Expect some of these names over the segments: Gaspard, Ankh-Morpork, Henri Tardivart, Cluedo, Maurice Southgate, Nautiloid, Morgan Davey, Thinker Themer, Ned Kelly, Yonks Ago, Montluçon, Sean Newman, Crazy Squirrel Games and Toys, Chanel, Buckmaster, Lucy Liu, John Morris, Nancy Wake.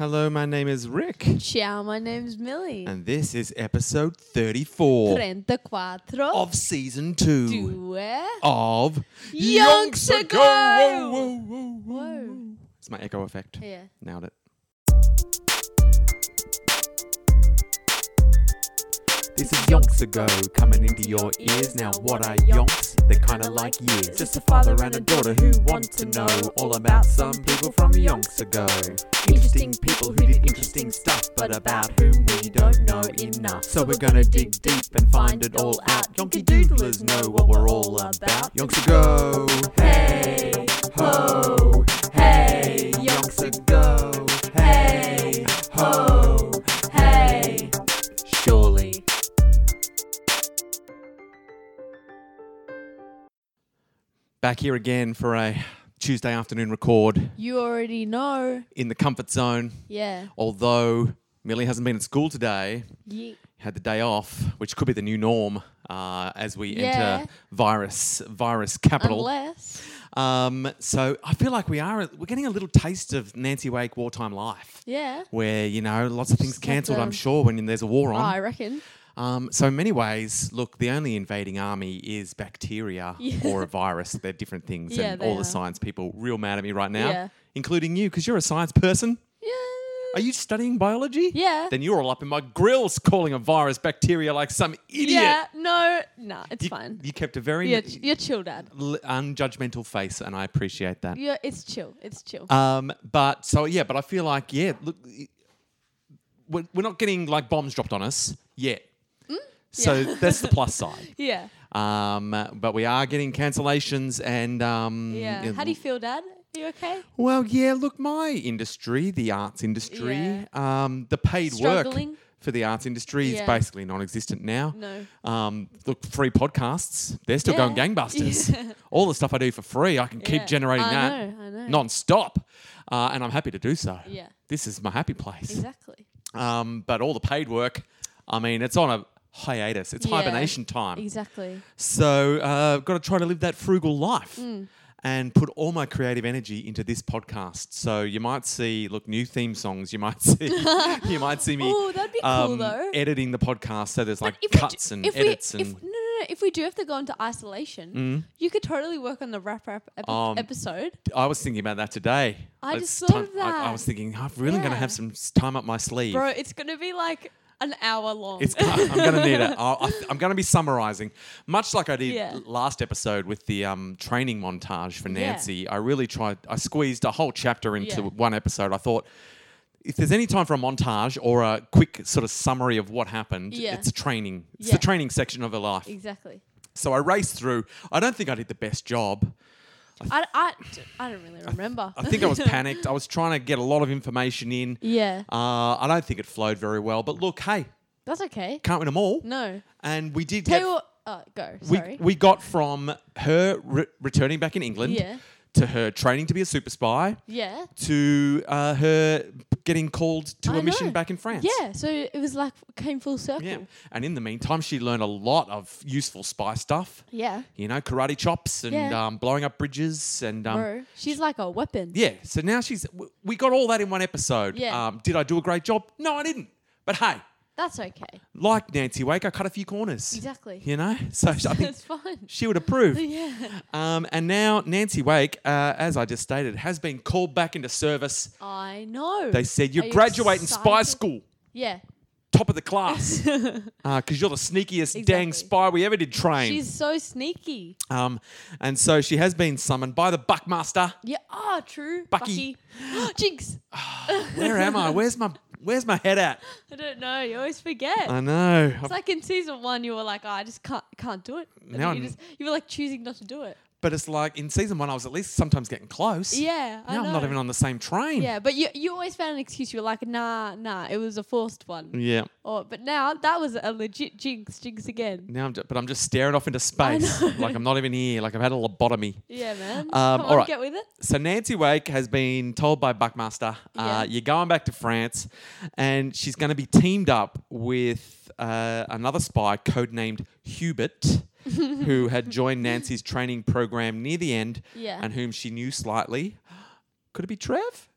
Hello, my name is Rick. Ciao, my name's Millie. And this is episode 34 of season 2 of Yonks Ago. Whoa, whoa, whoa, whoa. Whoa. It's my echo effect. Yeah. Nailed it. This is Yonks Ago, coming into your ears. Now what are yonks? They're kinda like years. Just a father and a daughter who want to know all about some people from Yonks Ago. Interesting people who did interesting stuff, but about whom we don't know enough. So we're gonna dig deep and find it all out. Yonky doodlers know what we're all about. Yonks Ago, hey, ho, hey. Yonks Ago, hey, ho, hey. Surely. Back here again for a Tuesday afternoon record. You already know. In the comfort zone. Yeah. Although Millie hasn't been at school today. Yeah. Had the day off, which could be the new norm as we enter virus capital. Unless. So I feel like we're getting a little taste of Nancy Wake wartime life. Yeah. Where, you know, lots of things cancelled, I'm sure, when there's a war on. I reckon. So in many ways, look, the only invading army is bacteria or a virus. They're different things. Yeah, and all the science people real mad at me right now, including you, because you're a science person. Yeah. Are you studying biology? Yeah. Then you're all up in my grills calling a virus bacteria like some idiot. Yeah, no, it's fine. You kept a very... You're chill, Dad. Unjudgmental face, and I appreciate that. Yeah, it's chill. It's chill. But I feel like, look, we're not getting like bombs dropped on us yet. So that's the plus side. Yeah. But we are getting cancellations and... How do you feel, Dad? Are you okay? Well, look, my industry, the arts industry, the paid work for the arts industry is basically non-existent now. No. Look, free podcasts, they're still going gangbusters. Yeah. All the stuff I do for free, I can keep generating I know. Non-stop. And I'm happy to do so. Yeah. This is my happy place. Exactly. But all the paid work, I mean, it's on a... hiatus. It's hibernation time. Exactly. So I've got to try to live that frugal life and put all my creative energy into this podcast. So you might see, new theme songs. You might see me that'd be cool, though. Editing the podcast so there's cuts and edits. If we do have to go into isolation, you could totally work on the wrap episode. I was thinking about that today. I was thinking, I'm really going to have some time up my sleeve. Bro, it's going to be like... an hour long. I'm going to need it. I'm going to be summarising. Much like I did last episode with the training montage for Nancy, I really tried. I squeezed a whole chapter into one episode. I thought, if there's any time for a montage or a quick sort of summary of what happened, it's training. It's the training section of her life. Exactly. So I raced through. I don't think I did the best job. I don't really remember. I think I was panicked. I was trying to get a lot of information in. Yeah. I don't think it flowed very well. But look, hey. That's okay. Can't win them all. No. And we did get... go. Sorry. We got from her returning back in England to her training to be a super spy to her getting called to a mission back in France. Yeah. So it was came full circle. Yeah. And in the meantime, she learned a lot of useful spy stuff. Yeah. You know, karate chops and blowing up bridges and... bro, she's like a weapon. Yeah. So now we got all that in one episode. Yeah. Did I do a great job? No, I didn't. But hey... that's okay. Like Nancy Wake, I cut a few corners. Exactly. You know? So I think that's fine. She would approve. Yeah. And now Nancy Wake, as I just stated, has been called back into service. I know. They said, you're graduating spy school. Yeah. Top of the class. Because you're the sneakiest dang spy we ever did train. She's so sneaky. And so she has been summoned by the Buckmaster. Yeah. Oh, true. Bucky. Jinx. Where am I? Where's my head at? I don't know. You always forget. I know. It's like in season 1 you were like, I just can't do it. Now you were like choosing not to do it. But it's like in season 1 I was at least sometimes getting close. Yeah, I know. Now I'm not even on the same train. Yeah, but you always found an excuse. You were like, nah, it was a forced one. Yeah. But now that was a legit jinx again. Now I'm just staring off into space. Like I'm not even here. Like I've had a lobotomy. Yeah, man. All right. Get with it. So Nancy Wake has been told by Buckmaster, you're going back to France, and she's going to be teamed up with another spy codenamed Hubert, who had joined Nancy's training program near the end and whom she knew slightly. Could it be Trev?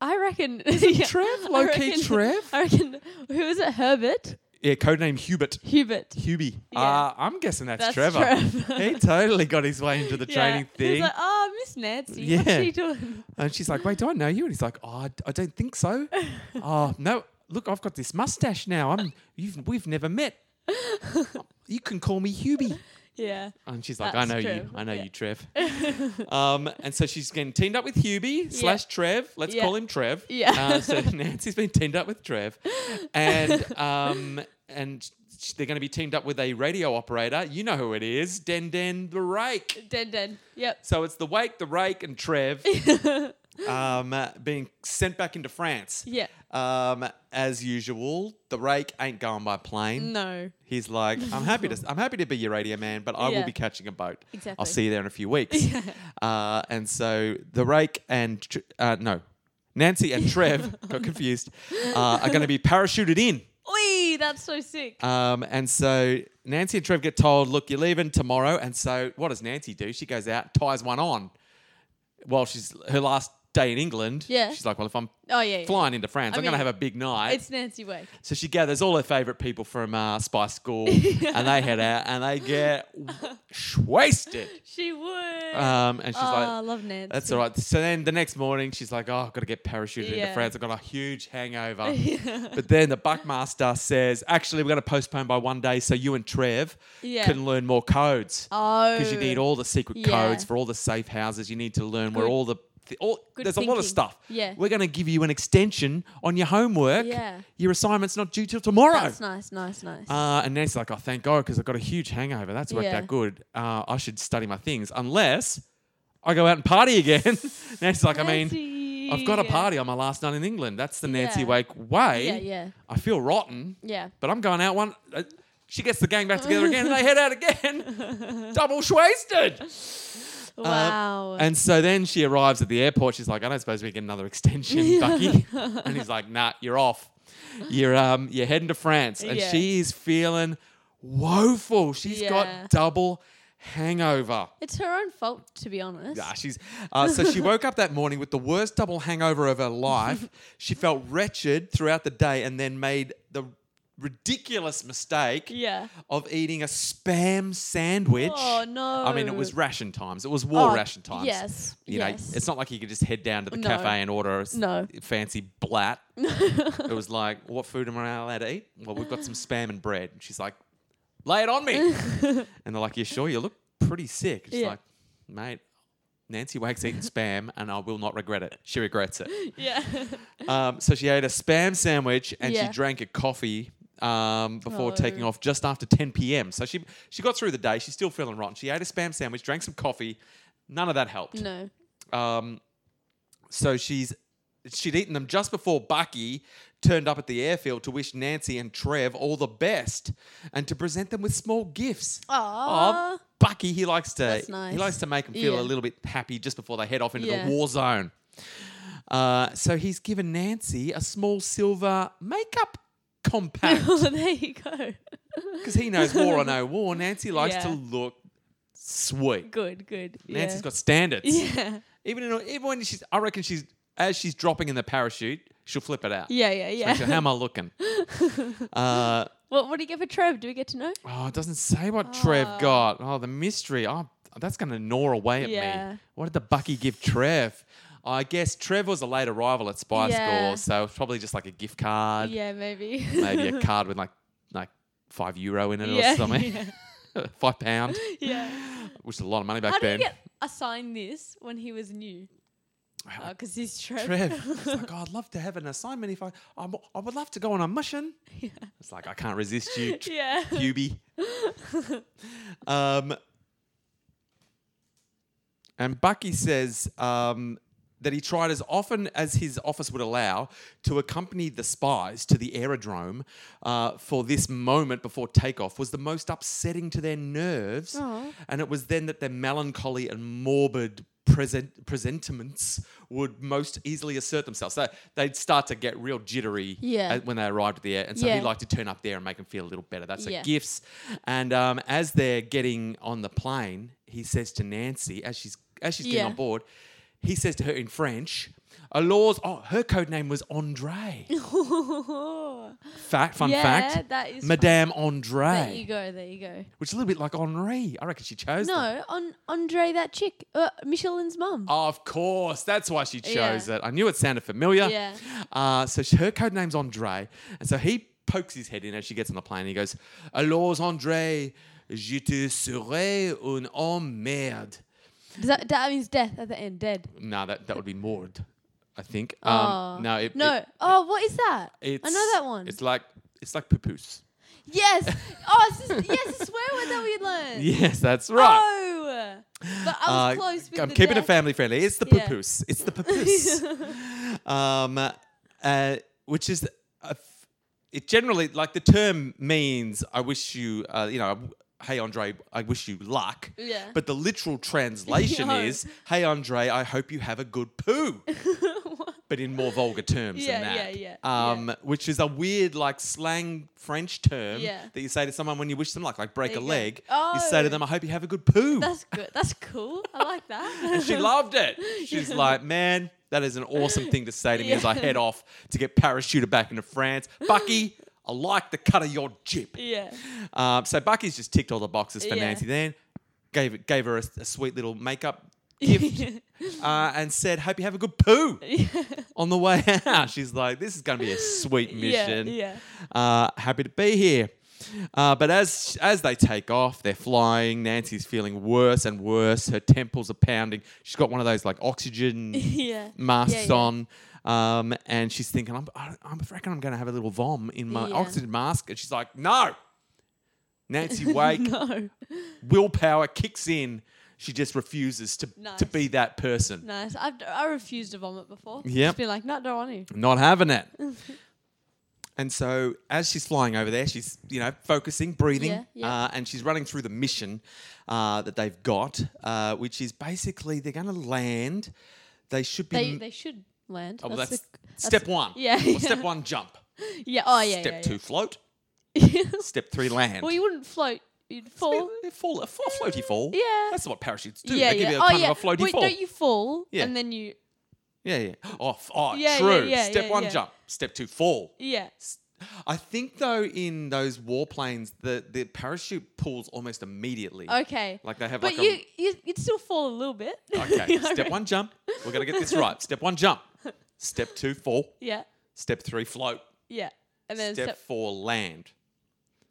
I reckon... Is it Trev? Low-key Trev? I reckon... Who is it? Herbert? Yeah, codename Hubert. Hubert. Hubie. Yeah. I'm guessing that's Trevor. Trevor. He totally got his way into the training thing. He's like, oh, Miss Nancy, what's she doing? And she's like, wait, do I know you? And he's like, oh, I don't think so. Oh, no, look, I've got this mustache now. We've never met. You can call me Hubie. Yeah. And she's like, I know you, Trev. And so she's getting teamed up with Hubie slash Trev. Let's call him Trev. Yeah. So Nancy's been teamed up with Trev. And they're going to be teamed up with a radio operator. You know who it is. Den Den the Rake. Den Den. Yep. So it's the Wake, the Rake and Trev being sent back into France. Yeah. As usual, the Rake ain't going by plane. No. He's like, I'm happy to be your radio man, but I will be catching a boat. Exactly. I'll see you there in a few weeks. Yeah. And so the Rake and Nancy and Trev got confused. Are going to be parachuted in. Wee, that's so sick. And so Nancy and Trev get told, look, you're leaving tomorrow. And so what does Nancy do? She goes out, ties one on. Well, her last day in England. Yeah. She's like, well, if I'm flying into France, I'm going to have a big night. It's Nancy Wake. So she gathers all her favourite people from Spice Girl and they head out and they get wasted. She would. And she's like, I love Nancy. That's all right. So then the next morning she's like, oh, I've got to get parachuted into France. I've got a huge hangover. But then the Buckmaster says, actually, we're going to postpone by one day so you and Trev can learn more codes. Oh. Because you need all the secret codes for all the safe houses. You need to learn where all the... There's a lot of stuff. Yeah. We're going to give you an extension on your homework. Yeah. Your assignment's not due till tomorrow. That's nice. And Nancy's like, oh, thank God, because I've got a huge hangover. That's worked out good. I should study my things unless I go out and party again. Nancy's like, I mean, I've got a party on my last night in England. That's the Nancy Wake way. Yeah. I feel rotten. Yeah. But I'm going out one... she gets the gang back together again and they head out again. Double wasted. Wow. And so then she arrives at the airport. She's like, I don't suppose we get another extension, Bucky. And he's like, nah, you're off. You're heading to France. And she is feeling woeful. She's got double hangover. It's her own fault, to be honest. Yeah, so she woke up that morning with the worst double hangover of her life. She felt wretched throughout the day and then made the ridiculous mistake of eating a Spam sandwich. Oh, no. I mean, it was ration times. It was war ration times. Yes. You know, it's not like you could just head down to the cafe and order a fancy blat. It was like, what food am I allowed to eat? Well, we've got some Spam and bread. And she's like, lay it on me. And they're like, you sure? You look pretty sick. And she's like, mate, Nancy Wake's eating Spam and I will not regret it. She regrets it. Yeah. So she ate a Spam sandwich and she drank a coffee before taking off just after 10 p.m. So she got through the day. She's still feeling rotten. She ate a Spam sandwich, drank some coffee. None of that helped. No. So she'd eaten them just before Bucky turned up at the airfield to wish Nancy and Trev all the best and to present them with small gifts. Aww. Bucky, he likes to make them feel a little bit happy just before they head off into the war zone. So he's given Nancy a small silver makeup compact. Oh, there you go. Because he knows war or no war, Nancy likes to look sweet. Good. Nancy's got standards. Yeah. Even when she's dropping in the parachute, she'll flip it out. Yeah. So how am I looking? What do you get for Trev? Do we get to know? Oh, it doesn't say what Trev got. Oh, the mystery. Oh, that's going to gnaw away at me. What did the Bucky give Trev? I guess Trev was a late arrival at Spice Girls, so it's probably just like a gift card. Yeah, maybe. Maybe a card with like €5 in it or something. Yeah. £5. Yeah. Which is a lot of money back then. How did he get assigned this when he was new? Because he's Trev. He's like, oh, I'd love to have an assignment if I would love to go on a mission. Yeah. It's like, I can't resist you, Hubie. And Bucky says... that he tried as often as his office would allow to accompany the spies to the aerodrome for this moment before takeoff was the most upsetting to their nerves. Aww. And it was then that their melancholy and morbid presentiments would most easily assert themselves. So they'd start to get real jittery when they arrived at the air. And so he liked to turn up there and make them feel a little better. That's the gifts. And as they're getting on the plane, he says to Nancy, as she's getting on board, he says to her in French, Allures. Oh, her code name was Andre. Fun fact. That is Madame fun. Andre. There you go. Which is a little bit like Henri. I reckon she chose that. No, Andre, that chick, Michelin's mum. Oh, of course. That's why she chose it. I knew it sounded familiar. Yeah. So her code name's Andre. And so he pokes his head in as she gets on the plane and he goes, "Allures, Andre, je te serai un homme merde." That means death at the end, dead. No, that would be mord, I think. What is that? I know that one. It's like poo-poos. Yes. Oh, it's a swear word that we learned. Yes, that's right. Oh. But I was close with I'm keeping death. It family friendly. It's the poo-poos. It's the poo-poos. Which is, it generally, like the term means, I wish you, hey, Andre, I wish you luck. Yeah. But the literal translation is, hey, Andre, I hope you have a good poo. But in more vulgar terms than that. Yeah. Which is a weird, like, slang French term that you say to someone when you wish them luck, like break a leg. Oh. You say to them, I hope you have a good poo. That's good. That's cool. I like that. And she loved it. She's like, man, that is an awesome thing to say to me as I head off to get parachuted back into France. Bucky, I like the cut of your jib. Yeah. So Bucky's just ticked all the boxes for Nancy then, gave her a sweet little makeup gift and said, hope you have a good poo on the way out. She's like, this is going to be a sweet mission. Yeah. Happy to be here. But as they take off, they're flying. Nancy's feeling worse and worse. Her temples are pounding. She's got one of those like oxygen masks on. And she's thinking, I reckon I'm going to have a little vom in my oxygen mask. And she's like, no. Nancy Wake, no. Willpower kicks in. She just refuses to be that person. Nice. I refused to vomit before. Yeah. Just been like, no, don't want to. Not having it. And so as she's flying over there, she's, focusing, breathing, and she's running through the mission that they've got, which is basically they're going to land. They should be... They should land. Oh, well, that's step one. Yeah. Well, step one, jump. Yeah. Oh, yeah, step two, float. Step three, land. Well, you wouldn't float. You'd fall. A floaty fall. Yeah. That's what parachutes do. Yeah, they give you a kind of a floaty fall. Don't you fall and then you... Yeah, yeah. True. Step one, jump. Step two, fall. Yeah. I think, though, in those warplanes, the parachute pulls almost immediately. Okay. Like they have but like you'd still fall a little bit. Okay. Step one, jump. We're going to get this right. Step one, jump. Step two, fall. Yeah. Step three, float. Yeah. And then step four, land.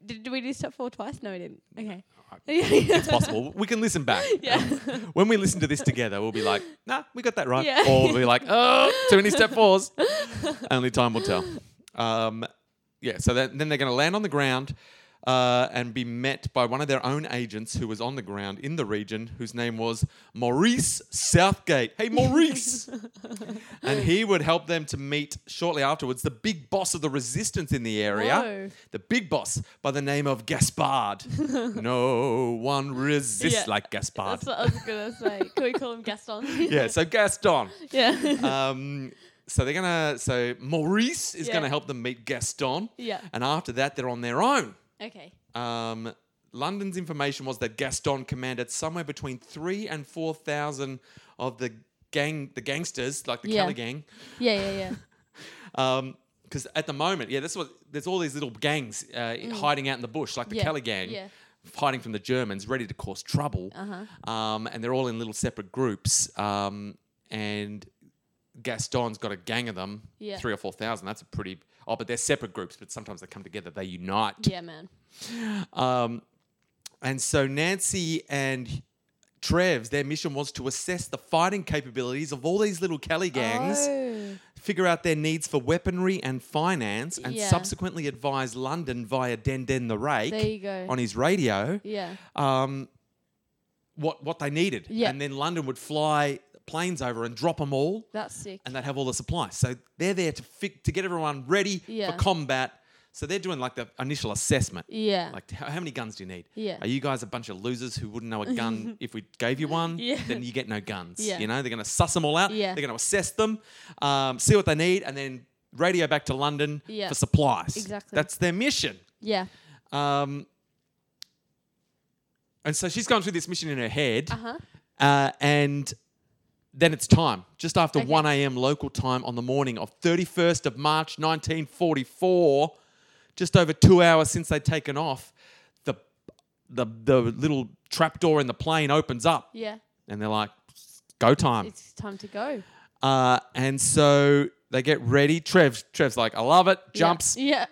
Did we do step four twice? No, we didn't. Okay. It's possible. We can listen back. Yeah. When we listen to this together, we'll be like, nah, we got that right. Yeah. Or we'll be like, oh, too many step fours. Only time will tell. So then they're going to land on the ground and be met by one of their own agents who was on the ground in the region, whose name was Maurice Southgate. Hey, Maurice! And he would help them to meet shortly afterwards the big boss of the resistance in the area. Whoa. The big boss by the name of Gaspard. No one resists like Gaspard. That's what I was going to say. Can we call him Gaston? So Gaston. Yeah. So they're gonna. So Maurice is gonna help them meet Gaston. Yeah. And after that, they're on their own. Okay. London's information was that Gaston commanded somewhere between 3,000 and 4,000 of the gangsters, like the Kelly gang. Yeah. Because at the moment, there's all these little gangs hiding out in the bush, like the Kelly gang. Yeah. Hiding from the Germans, ready to cause trouble. Uh-huh. And they're all in little separate groups. And Gaston's got a gang of them, 3,000 or 4,000. That's a pretty... Oh, but they're separate groups, but sometimes they come together. They unite. Yeah, man. And so Nancy and Trev's, their mission was to assess the fighting capabilities of all these little Cali gangs, figure out their needs for weaponry and finance, and subsequently advise London via Den the Rake on his radio what they needed. Yeah. And then London would fly... planes over and drop them all. That's sick. And they'd have all the supplies. So they're there to get everyone ready for combat. So they're doing like the initial assessment. Yeah. Like how many guns do you need? Yeah. Are you guys a bunch of losers who wouldn't know a gun if we gave you one? Yeah. Then you get no guns. Yeah. They're going to suss them all out. Yeah. They're going to assess them, see what they need, and then radio back to London for supplies. Exactly. That's their mission. Yeah. And so she's going through this mission in her head. Uh-huh. And... Then it's time, just after 1 a.m. local time on the morning of 31st of March 1944, just over 2 hours since they'd taken off, the little trapdoor in the plane opens up. Yeah. And they're like, go time. It's time to go. And so they get ready. Trev's like, I love it. Jumps. Yeah.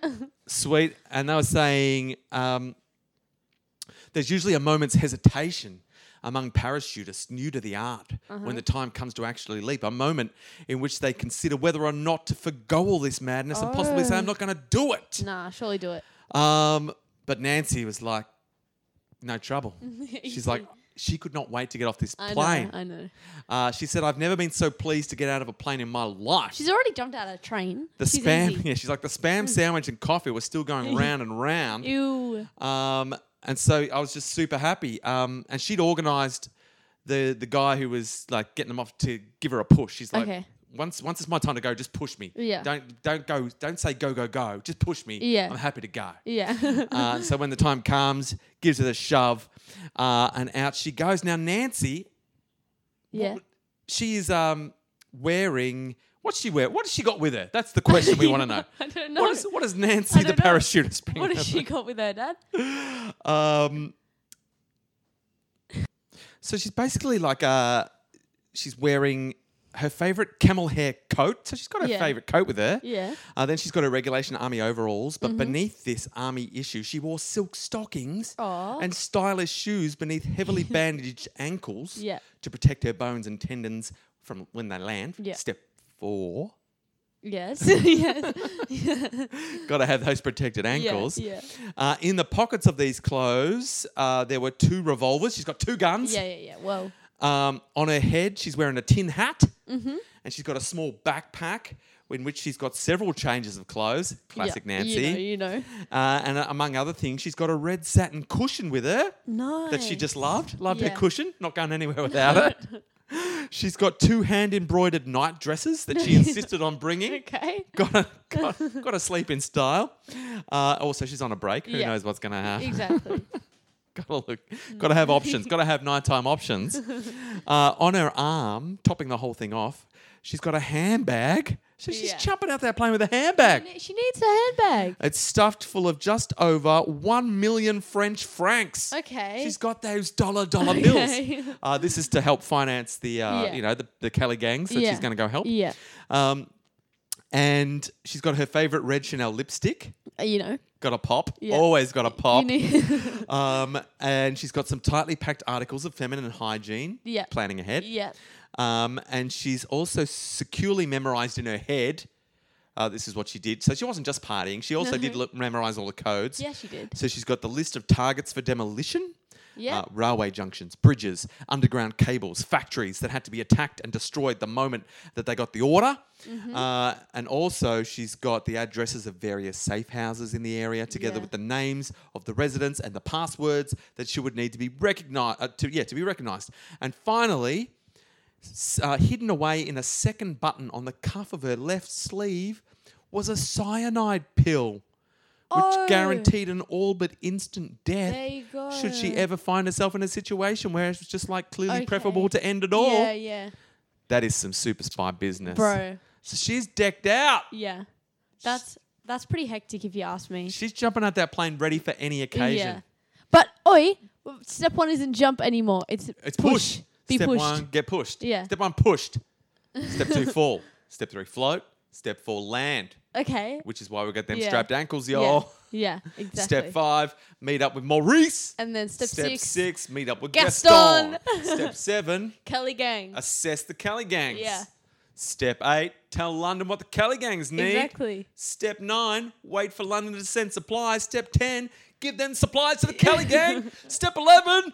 Sweet. And they were saying there's usually a moment's hesitation among parachutists new to the art when the time comes to actually leap, a moment in which they consider whether or not to forgo all this madness and possibly say, I'm not going to do it. Nah, surely do it. But Nancy was like, no trouble. She's like, she could not wait to get off this plane. I know. She said, I've never been so pleased to get out of a plane in my life. She's already jumped out of a train. She's like, the spam sandwich and coffee were still going round and round. Ew. And so I was just super happy. And she'd organised the guy who was like getting them off to give her a push. She's like, once it's my time to go, just push me. Yeah. Don't say go, go, go. Just push me. Yeah. I'm happy to go. Yeah. So when the time comes, gives her the shove, and out she goes. Now Nancy, she is wearing. What's she wear? What has she got with her? That's the question we want to know. I don't know. What does Nancy the parachutist bring? What has she got with her, Dad? So she's basically like she's wearing her favourite camel hair coat. So she's got her favourite coat with her. Yeah. Then she's got her regulation army overalls. But beneath this army issue, she wore silk stockings and stylish shoes beneath heavily bandaged ankles to protect her bones and tendons from when they land. Yeah. Step 4. Yes. Got to have those protected ankles. Yeah. In the pockets of these clothes, there were 2 revolvers. She's got 2 guns. Yeah. Whoa. On her head, she's wearing a tin hat. Mm-hmm. And she's got a small backpack in which she's got several changes of clothes. Classic Nancy. You know. And among other things, she's got a red satin cushion with her. Nice. That she just loved. Her cushion. Not going anywhere without it. She's got 2 hand-embroidered night dresses that she insisted on bringing. Okay. Got to sleep in style. Also, she's on a break. Who knows what's going to happen? Exactly. Got to have options. Got to have nighttime options. On her arm, topping the whole thing off, she's got a handbag. So she's chumping out that plane with a handbag. She needs a handbag. It's stuffed full of just over 1 million French francs. Okay. She's got those dollar bills. This is to help finance the Cali gangs that she's going to go help. Yeah. And she's got her favourite red Chanel lipstick. Got a pop. Yeah. Always got a pop. And she's got some tightly packed articles of feminine hygiene. Yeah. Planning ahead. Yeah. And she's also securely memorised in her head. This is what she did. So she wasn't just partying. She also did memorise all the codes. Yeah, she did. So she's got the list of targets for demolition. Yeah. Railway junctions, bridges, underground cables, factories that had to be attacked and destroyed the moment that they got the order. Mm-hmm. And also she's got the addresses of various safe houses in the area together with the names of the residents and the passwords that she would need to be recognised. To be recognised. And finally, hidden away in a second button on the cuff of her left sleeve was a cyanide pill. Which guaranteed an all but instant death should she ever find herself in a situation where it's just like clearly preferable to end it all. Yeah. That is some super spy business. Bro. So she's decked out. Yeah. That's pretty hectic if you ask me. She's jumping out that plane ready for any occasion. Yeah. But, step 1 isn't jump anymore. It's push. Be step pushed. Step 1, get pushed. Yeah. Step 1, pushed. Step 2, fall. Step 3, float. Step 4, land. Okay. Which is why we got them strapped ankles, y'all. Yeah, exactly. Step 5, meet up with Maurice. And then step 6. Step 6, meet up with Gaston. Step 7. Cali gang. Assess the Cali gangs. Yeah. Step 8, tell London what the Cali gangs need. Exactly. Step 9, wait for London to send supplies. Step 10, give them supplies to the Cali gang. Step 11,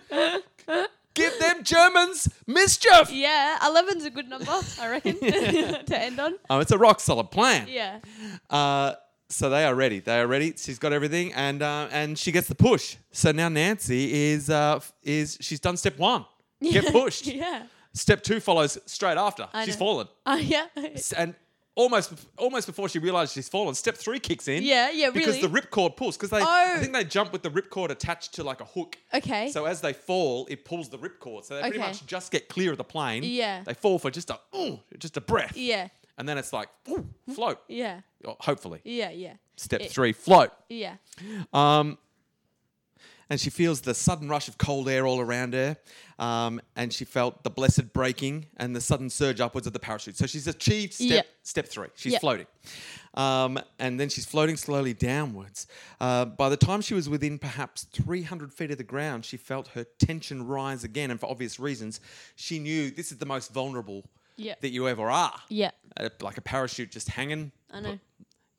give them Germans mischief. Yeah, 11's a good number, I reckon, to end on. Oh, it's a rock-solid plan. Yeah. So they are ready. She's got everything, and she gets the push. So now Nancy is she's done step 1, get pushed. Yeah. Step 2 follows straight after. She's fallen. Oh, yeah. And Almost before she realized she's fallen, step three kicks in. Yeah, because really. Because the ripcord pulls. Because I think they jump with the ripcord attached to like a hook. Okay. So as they fall, it pulls the ripcord. So they pretty much just get clear of the plane. Yeah. They fall for just a breath. Yeah. And then it's like, ooh, float. Yeah. Hopefully. Yeah. Step three, float. Yeah. And she feels the sudden rush of cold air all around her. And she felt the blessed breaking and the sudden surge upwards of the parachute. So she's achieved step three. She's floating. And then she's floating slowly downwards. By the time she was within perhaps 300 feet of the ground, she felt her tension rise again. And for obvious reasons, she knew this is the most vulnerable that you ever are. Yeah. Like a parachute just hanging. I know.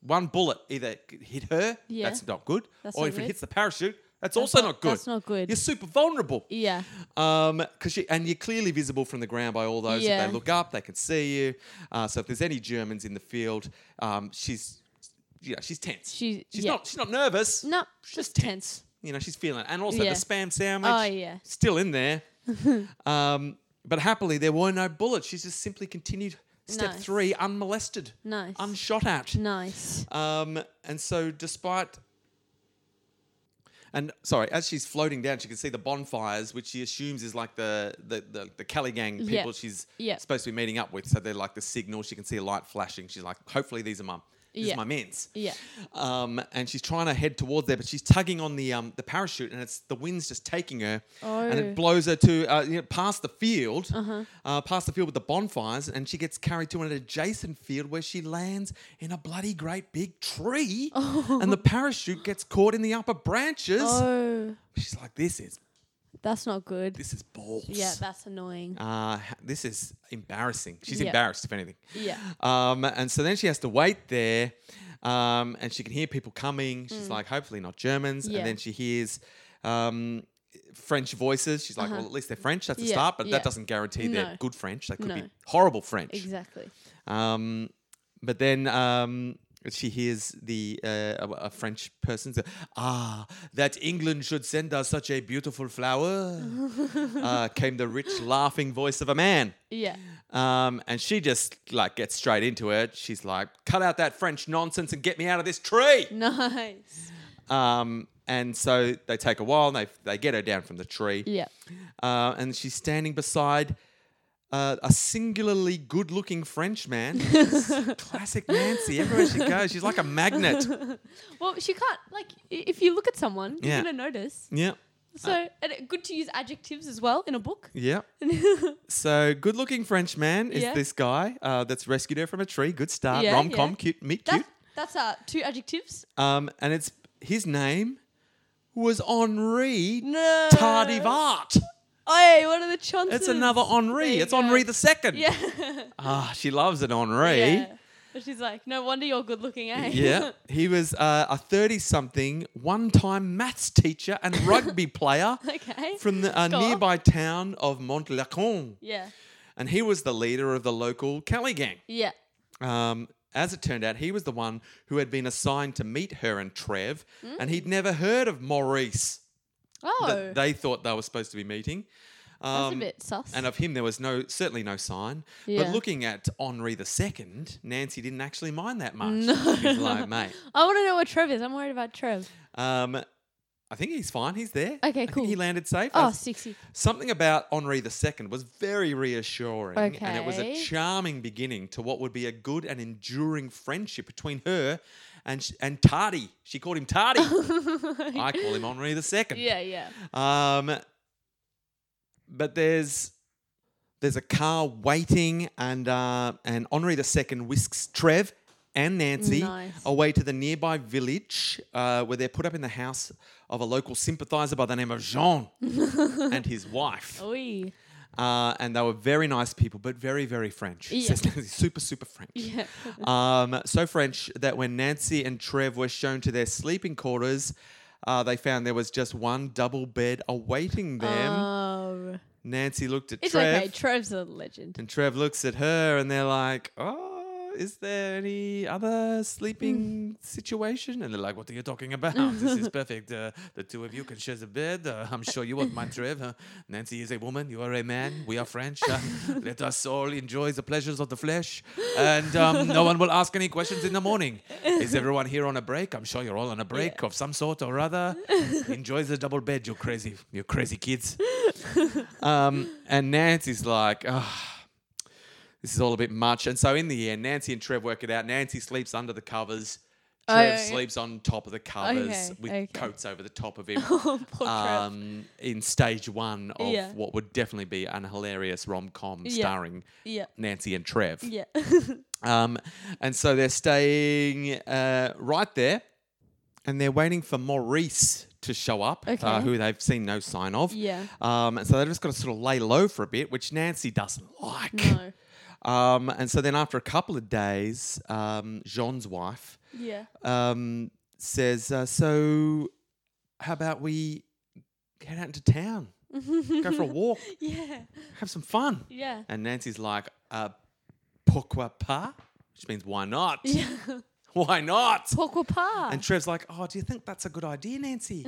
One bullet either hit her. Yeah. That's not good. That's or not if good. It hits the parachute. That's also not good. That's not good. You're super vulnerable. Yeah. And you're clearly visible from the ground by all those. Yeah. If they look up, they can see you. So if there's any Germans in the field, she's tense. She's not nervous. No, she's just tense. You know, she's feeling it. And also the spam sandwich. Oh, yeah. Still in there. But happily, there were no bullets. She's just simply continued step three unmolested. Nice. Unshot at. Nice. And so despite... And, sorry, as she's floating down, she can see the bonfires, which she assumes is like the Cali gang people she's supposed to be meeting up with. So they're like the signal. She can see a light flashing. She's like, hopefully these are my men's. Yeah. And she's trying to head towards there, but she's tugging on the parachute, and it's the wind's just taking her. Oh. And it blows her to past the field, with the bonfires, and she gets carried to an adjacent field where she lands in a bloody great big tree, and the parachute gets caught in the upper branches. Oh. She's like, that's not good. This is balls. Yeah, that's annoying. This is embarrassing. She's embarrassed, if anything. Yeah. And so then she has to wait there, and she can hear people coming. She's like, hopefully not Germans. Yeah. And then she hears French voices. She's like, well, at least they're French. That's a start, but that doesn't guarantee they're good French. They could be horrible French. Exactly. But then... she hears a French person say, that England should send us such a beautiful flower, came the rich laughing voice of a man. Yeah. And she just like gets straight into it. She's like, cut out that French nonsense and get me out of this tree. Nice. And so they take a while and they get her down from the tree. Yeah. And she's standing beside... a singularly good-looking French man. Classic Nancy. Everywhere she goes, she's like a magnet. Well, she can't... Like, if you look at someone, you're going to notice. Yeah. So, and good to use adjectives as well in a book. Yeah. So, good-looking French man is this guy that's rescued her from a tree. Good start. Yeah, rom-com, cute, meet cute. That's two adjectives. And it's... His name was Henri Tardivart. Hey, what are the chances? It's another Henri. It's Henri the second. Yeah. She loves an Henri. Yeah. But she's like, no wonder you're good looking, eh? Yeah. He was a 30-something, one-time maths teacher and rugby player from the nearby town of Montluçon. Yeah. And he was the leader of the local Cali gang. Yeah. As it turned out, he was the one who had been assigned to meet her and Trev, and he'd never heard of Maurice. Oh. That they thought they were supposed to be meeting. That's a bit sus. And of him there was certainly no sign. Yeah. But looking at Henri II, Nancy didn't actually mind that much. No. She's like, mate. I want to know where Trev is. I'm worried about Trev. I think he's fine. He's there. Okay, cool. I think he landed safe. Oh, 60. Something about Henri II was very reassuring. Okay. And it was a charming beginning to what would be a good and enduring friendship between her and Tardy. She called him Tardy. I call him Henri II. Yeah. But there's a car waiting, and Henri II whisks Trev and Nancy away to the nearby village where they're put up in the house of a local sympathiser by the name of Jean and his wife. Oy. And they were very nice people, but very, very French. Yeah. Super, super French. Yeah. So French that when Nancy and Trev were shown to their sleeping quarters, they found there was just one double bed awaiting them. Oh. Nancy looked at Trev. It's okay. Trev's a legend. And Trev looks at her and they're like, Is there any other sleeping situation? And they're like, what are you talking about? This is perfect. The two of you can share the bed. I'm sure you won't mind, Trev. Nancy is a woman. You are a man. We are French. Let us all enjoy the pleasures of the flesh. And no one will ask any questions in the morning. Is everyone here on a break? I'm sure you're all on a break of some sort or other. Enjoy the double bed, you crazy kids. And Nancy's like, this is all a bit much. And so in the end, Nancy and Trev work it out. Nancy sleeps under the covers. Trev sleeps on top of the covers with coats over the top of him. Oh, poor Trev. In stage one of what would definitely be an hilarious rom-com starring Nancy and Trev. Yeah. And so they're staying right there. And they're waiting for Maurice to show up, who they've seen no sign of. Yeah. And so they've just got to sort of lay low for a bit, which Nancy doesn't like. No. And so then after a couple of days, Jean's wife says, so how about we get out into town, go for a walk, have some fun. Yeah. And Nancy's like, pourquoi pas? Which means why not? Yeah. Why not? Pourquoi pas? And Trev's like, oh, do you think that's a good idea, Nancy?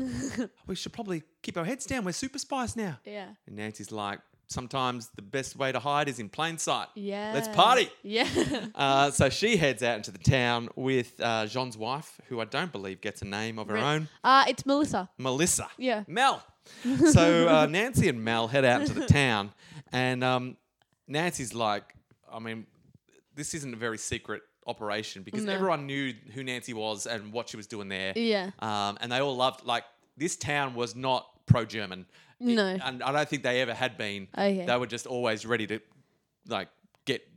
We should probably keep our heads down. We're super spies now. Yeah. And Nancy's like, sometimes the best way to hide is in plain sight. Yeah. Let's party. Yeah. So she heads out into the town with Jean's wife, who I don't believe gets a name of her own. It's Melissa. Melissa. Yeah. Mel. So Nancy and Mel head out into the town. And Nancy's like, I mean, this isn't a very secret operation because everyone knew who Nancy was and what she was doing there. Yeah. And they all loved, like, this town was not pro-German. No. And I don't think they ever had been. Okay. They were just always ready to, like, get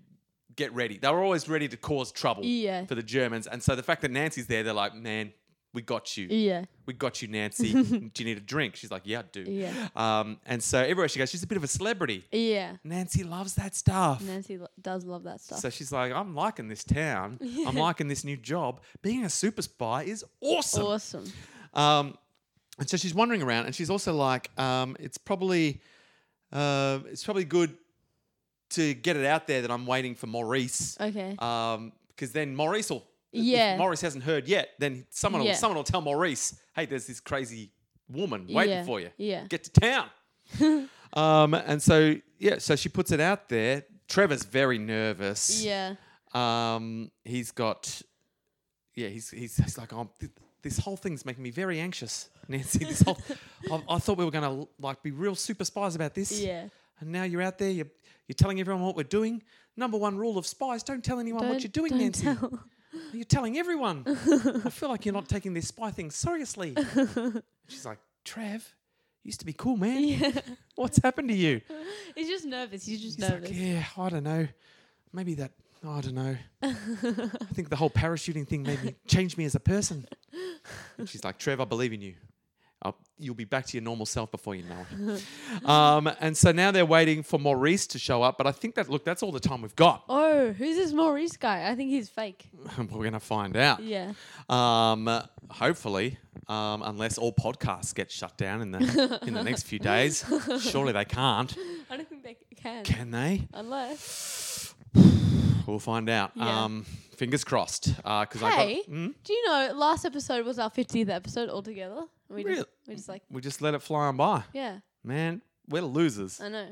ready. They were always ready to cause trouble for the Germans. And so the fact that Nancy's there, they're like, man, we got you. Yeah. We got you, Nancy. Do you need a drink? She's like, yeah, I do. Yeah. And so everywhere she goes, she's a bit of a celebrity. Yeah. Nancy loves that stuff. Nancy does love that stuff. So she's like, I'm liking this town. Yeah. I'm liking this new job. Being a super spy is awesome. Awesome. And so she's wandering around, and she's also like, it's probably good to get it out there that I'm waiting for Maurice. Okay. Because then Maurice will, if Maurice hasn't heard yet, then someone will tell Maurice, hey, there's this crazy woman waiting for you. Yeah. Get to town. And so so she puts it out there. Trevor's very nervous. Yeah. He's got, he's like, oh, this whole thing's making me very anxious, Nancy. This whole, I thought we were going to like be real super spies about this. Yeah. And now you're out there, you're telling everyone what we're doing. Number one rule of spies: don't tell anyone what you're doing, Nancy. Tell. You're telling everyone. I feel like you're not taking this spy thing seriously. She's like, Trev, you used to be cool, man. Yeah. What's happened to you? He's just nervous. He's nervous. Like, I don't know. Maybe that. I don't know. I think the whole parachuting thing made me change me as a person. And she's like, Trev, I believe in you. You'll be back to your normal self before you know it. And so now they're waiting for Maurice to show up. But I think that's all the time we've got. Oh, who's this Maurice guy? I think he's fake. We're going to find out. Yeah. Hopefully, unless all podcasts get shut down in the next few days. Surely they can't. I don't think they can. Can they? Unless... We'll find out. Yeah. Fingers crossed. Do you know last episode was our 50th episode altogether? We just let it fly on by. Yeah. Man, we're losers. I know.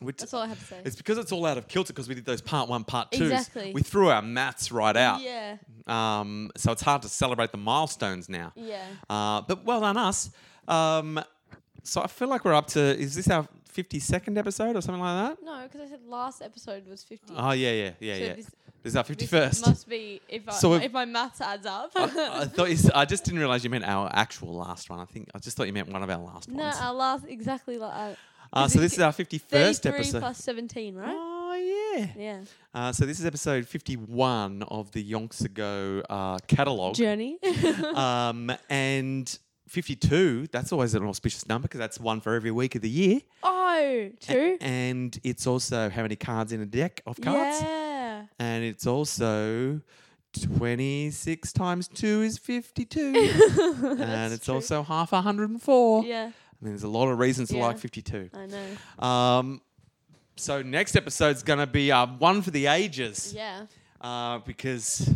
That's all I have to say. It's because it's all out of kilter because we did those part one, part twos. Exactly. We threw our maths right out. Yeah. So it's hard to celebrate the milestones now. Yeah. But well done us. So I feel like we're up to, is this our 52nd episode or something like that? No, because I said last episode was 50. Oh, yeah. This is our 51st. Must be, if my maths adds up. I thought I just didn't realise you meant our actual last one. I just thought you meant one of our last ones. No, our last, exactly like that. So this is our 51st episode. 33 plus 17, right? Oh, yeah. Yeah. So this is episode 51 of the Yonks Ago catalogue. Journey. And... 52, that's always an auspicious number because that's one for every week of the year. Oh, true. And it's also how many cards in a deck of cards. Yeah. And it's also 26 times 2 is 52. And it's also half 104. Yeah. I mean, there's a lot of reasons to like 52. I know. So next episode's going to be one for the ages. Yeah. because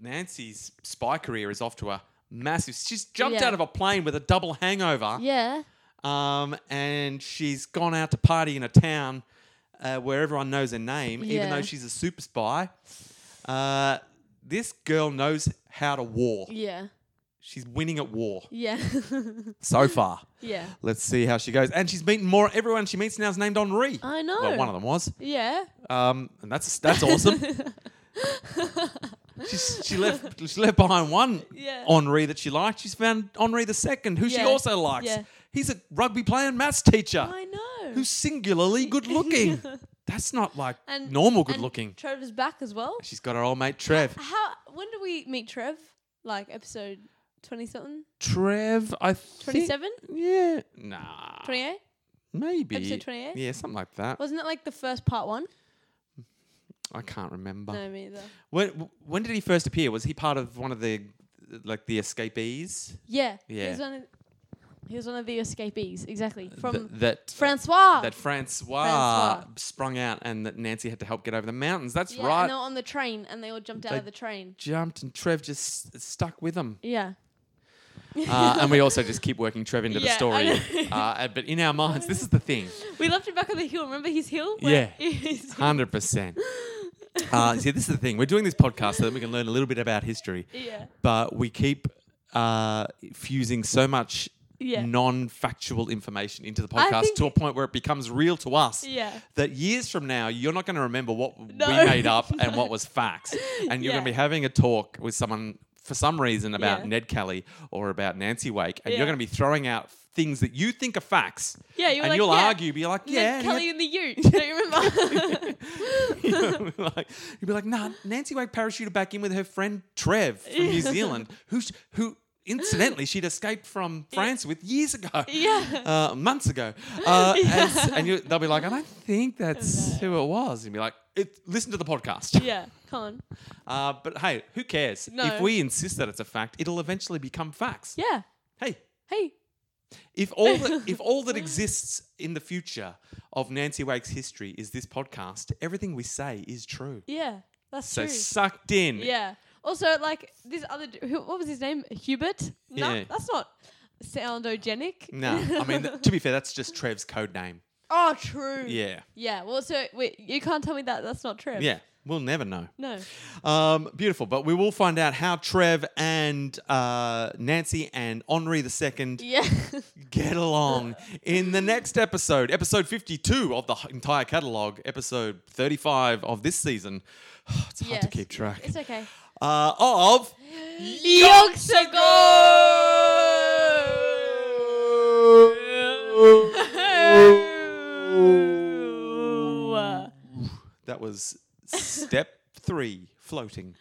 Nancy's spy career is off to a massive... She's jumped out of a plane with a double hangover. Yeah. And she's gone out to party in a town where everyone knows her name, even though she's a super spy. This girl knows how to war. Yeah. She's winning at war. Yeah. So far. Yeah. Let's see how she goes. And she's meeting more. Everyone she meets now is named Henri. I know. Well, one of them was. Yeah. And that's awesome. She left behind one Henri that she liked. She's found Henri the second, who she also likes. Yeah. He's a rugby player and maths teacher. I know. Who's singularly good looking. That's not like normal good looking. Trev is back as well. She's got her old mate Trev. When do we meet Trev? Like episode 20-something? Trev, I think... 27? Yeah. Nah. 28? Maybe. Episode 28? Yeah, something like that. Wasn't it like the first part one? I can't remember. No, me either. When did he first appear? Was he part of one of the, like, the escapees? Yeah. Yeah. He was one of the escapees, exactly. From Francois. That Francois sprung out and that Nancy had to help get over the mountains. That's right. And they were on the train and they all jumped out of the train. Jumped and Trev just stuck with them. Yeah. And we also just keep working Trev into the story. But in our minds, this is the thing. We left him back on the hill. Remember his hill? Yeah, 100%. See, this is the thing. We're doing this podcast so that we can learn a little bit about history. Yeah. But we keep fusing so much non-factual information into the podcast to a point where it becomes real to us that years from now you're not going to remember what we made up and what was facts. And you're going to be having a talk with someone for some reason about Ned Kelly or about Nancy Wake and you're going to be throwing out things that you think are facts. Yeah, you're and like, you'll argue, be like, Ned Kelly in the Ute. Don't you remember? You'll be like, nah, Nancy Wake parachuted back in with her friend Trev from New Zealand who incidentally, she'd escaped from France with years ago, months ago. And they'll be like, I don't think that's who it was. And be like, listen to the podcast. Yeah, come on. But hey, who cares? No. If we insist that it's a fact, it'll eventually become facts. Yeah. Hey. If all that exists in the future of Nancy Wake's history is this podcast, everything we say is true. Yeah, that's true. So sucked in. Yeah. Also, like, this other... what was his name? Hubert? No, that's not soundogenic. No, I mean, to be fair, that's just Trev's code name. Oh, true. Yeah. Yeah, well, so wait, you can't tell me that. That's not Trev. Yeah, we'll never know. No. Beautiful, but we will find out how Trev and Nancy and Henri II get along in the next episode, episode 52 of the entire catalogue, episode 35 of this season. Oh, it's hard to keep track. It's okay. Of Yonks Ago. That was step 3, floating.